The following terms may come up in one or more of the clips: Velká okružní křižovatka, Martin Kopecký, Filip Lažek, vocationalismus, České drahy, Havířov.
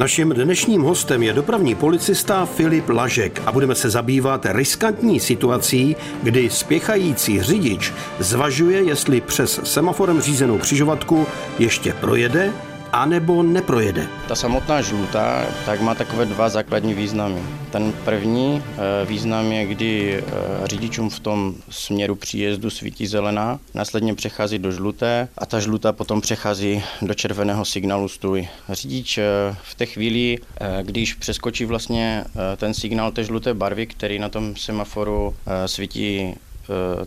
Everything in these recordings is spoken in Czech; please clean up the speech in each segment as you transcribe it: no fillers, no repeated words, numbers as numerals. Naším dnešním hostem je dopravní policista Filip Lažek a budeme se zabývat riskantní situací, kdy spěchající řidič zvažuje, jestli přes semaforem řízenou křižovatku ještě projede anebo neprojede. Ta samotná žlutá tak má takové dva základní významy. Ten první význam je, kdy řidičům v tom směru příjezdu svítí zelená, následně přechází do žluté a ta žlutá potom přechází do červeného signálu stůj. Řidič v té chvíli, když přeskočí vlastně ten signál té žluté barvy, který na tom semaforu svítí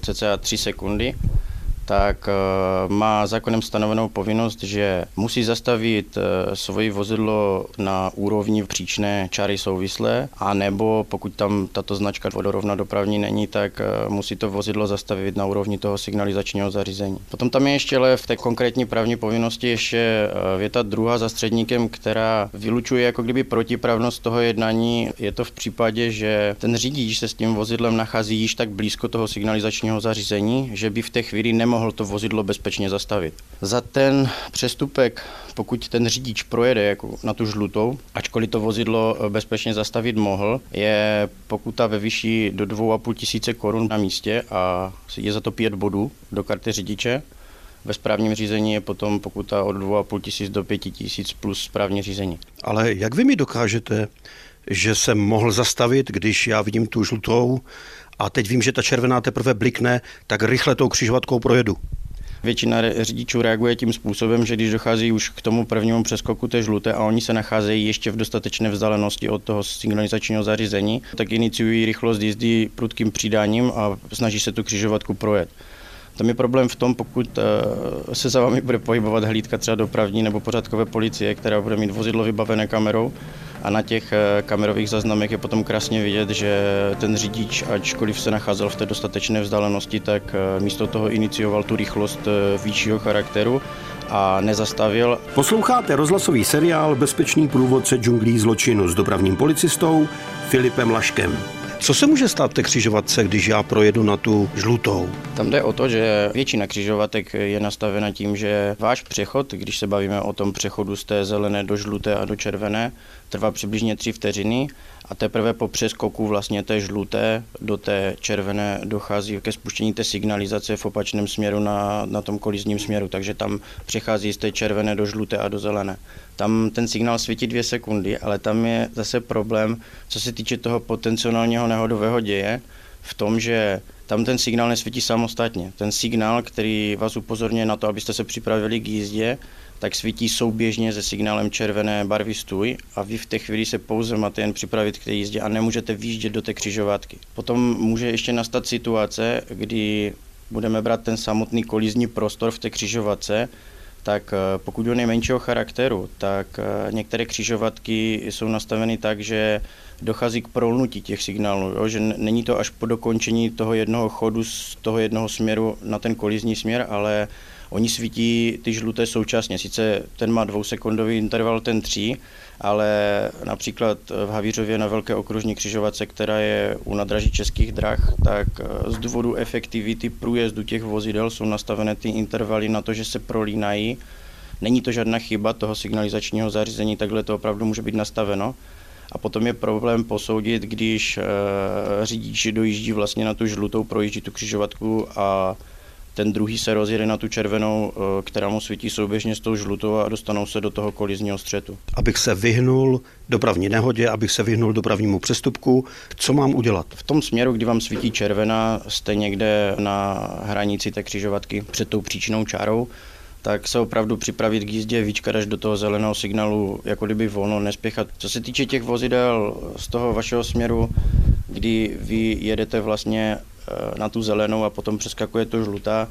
cca 3 sekundy, tak má zákonem stanovenou povinnost, že musí zastavit svoje vozidlo na úrovni příčné čáry souvislé, anebo pokud tam tato značka vodorovna dopravní není, tak musí to vozidlo zastavit na úrovni toho signalizačního zařízení. Potom tam je ještě v té konkrétní právní povinnosti ještě věta druhá za středníkem, která vylučuje jako kdyby protiprávnost toho jednání. Je to v případě, že ten řidič se s tím vozidlem nachází již tak blízko toho signalizačního zařízení, že by v té chvíli nemohl to vozidlo bezpečně zastavit. Za ten přestupek, pokud ten řidič projede jako na tu žlutou, ačkoliv to vozidlo bezpečně zastavit mohl, je pokuta ve výši do 2 500 korun na místě a je za to 5 bodů do karty řidiče. Ve správním řízení je potom pokuta od 2 500 do 5 000 plus správní řízení. Ale jak vy mi dokážete, že jsem mohl zastavit, když já vidím tu žlutou a teď vím, že ta červená teprve blikne, tak rychle tou křižovatkou projedu? Většina řidičů reaguje tím způsobem, že když dochází už k tomu prvnímu přeskoku té žluté a oni se nacházejí ještě v dostatečné vzdálenosti od toho signalizačního zařízení, tak iniciují rychlost jízdy prudkým přidáním a snaží se tu křižovatku projet. Tam je problém v tom, pokud se za vámi bude pohybovat hlídka třeba dopravní nebo pořádkové policie, která bude mít vozidlo vybavené kamerou, a na těch kamerových záznamech je potom krásně vidět, že ten řidič, ačkoliv se nacházel v té dostatečné vzdálenosti, tak místo toho inicioval tu rychlost vyššího charakteru a nezastavil. Posloucháte rozhlasový seriál Bezpečný průvodce džunglí zločinu s dopravním policistou Filipem Lažkem. Co se může stát v té křižovatce, když já projedu na tu žlutou? Tam jde o to, že většina křižovatek je nastavena tím, že váš přechod, když se bavíme o tom přechodu z té zelené do žluté a do červené, trvá přibližně 3 vteřiny a teprve po přeskoku vlastně té žluté do té červené dochází ke spuštění té signalizace v opačném směru na tom kolizním směru, takže tam přechází z té červené do žluté a do zelené. Tam ten signál svítí 2 sekundy, ale tam je zase problém, co se týče toho potenciálního nehodového děje, v tom, že tam ten signál nesvítí samostatně. Ten signál, který vás upozorňuje na to, abyste se připravili k jízdě, tak svítí souběžně se signálem červené barvy stůj a vy v té chvíli se pouze máte jen připravit k té jízdě a nemůžete vyjíždět do té křižovatky. Potom může ještě nastat situace, kdy budeme brát ten samotný kolizní prostor v té křižovatce, tak pokud je nejmenšího charakteru, tak některé křižovatky jsou nastaveny tak, že dochází k prolnutí těch signálů, jo? Že není to až po dokončení toho jednoho chodu z toho jednoho směru na ten kolizní směr, ale oni svítí ty žluté současně, sice ten má 2sekundový interval, ten 3, ale například v Havířově na Velké okružní křižovatce, která je u nádraží Českých drah, tak z důvodu efektivity průjezdu těch vozidel jsou nastavené ty intervaly na to, že se prolínají. Není to žádná chyba toho signalizačního zařízení, takhle to opravdu může být nastaveno. A potom je problém posoudit, když řidič dojíždí vlastně na tu žlutou, projíždí tu křižovatku a ten druhý se rozjede na tu červenou, která mu svítí souběžně s tou žlutou a dostanou se do toho kolizního střetu. Abych se vyhnul dopravní nehodě, abych se vyhnul dopravnímu přestupku, co mám udělat? V tom směru, kdy vám svítí červená, jste někde na hranici té křižovatky před tou příčnou čárou, tak se opravdu připravit k jízdě, vyčkat až do toho zeleného signálu, jako kdyby volno, nespěchat. Co se týče těch vozidel z toho vašeho směru, kdy vy jedete vlastně na tu zelenou a potom přeskakuje to žlutá.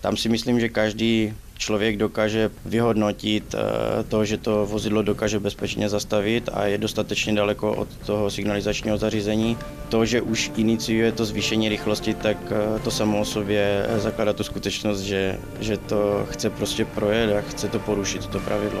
Tam si myslím, že každý člověk dokáže vyhodnotit to, že to vozidlo dokáže bezpečně zastavit a je dostatečně daleko od toho signalizačního zařízení. To, že už iniciuje to zvýšení rychlosti, tak to samo o sobě zakládá tu skutečnost, že to chce prostě projet a chce to porušit, to pravidlo.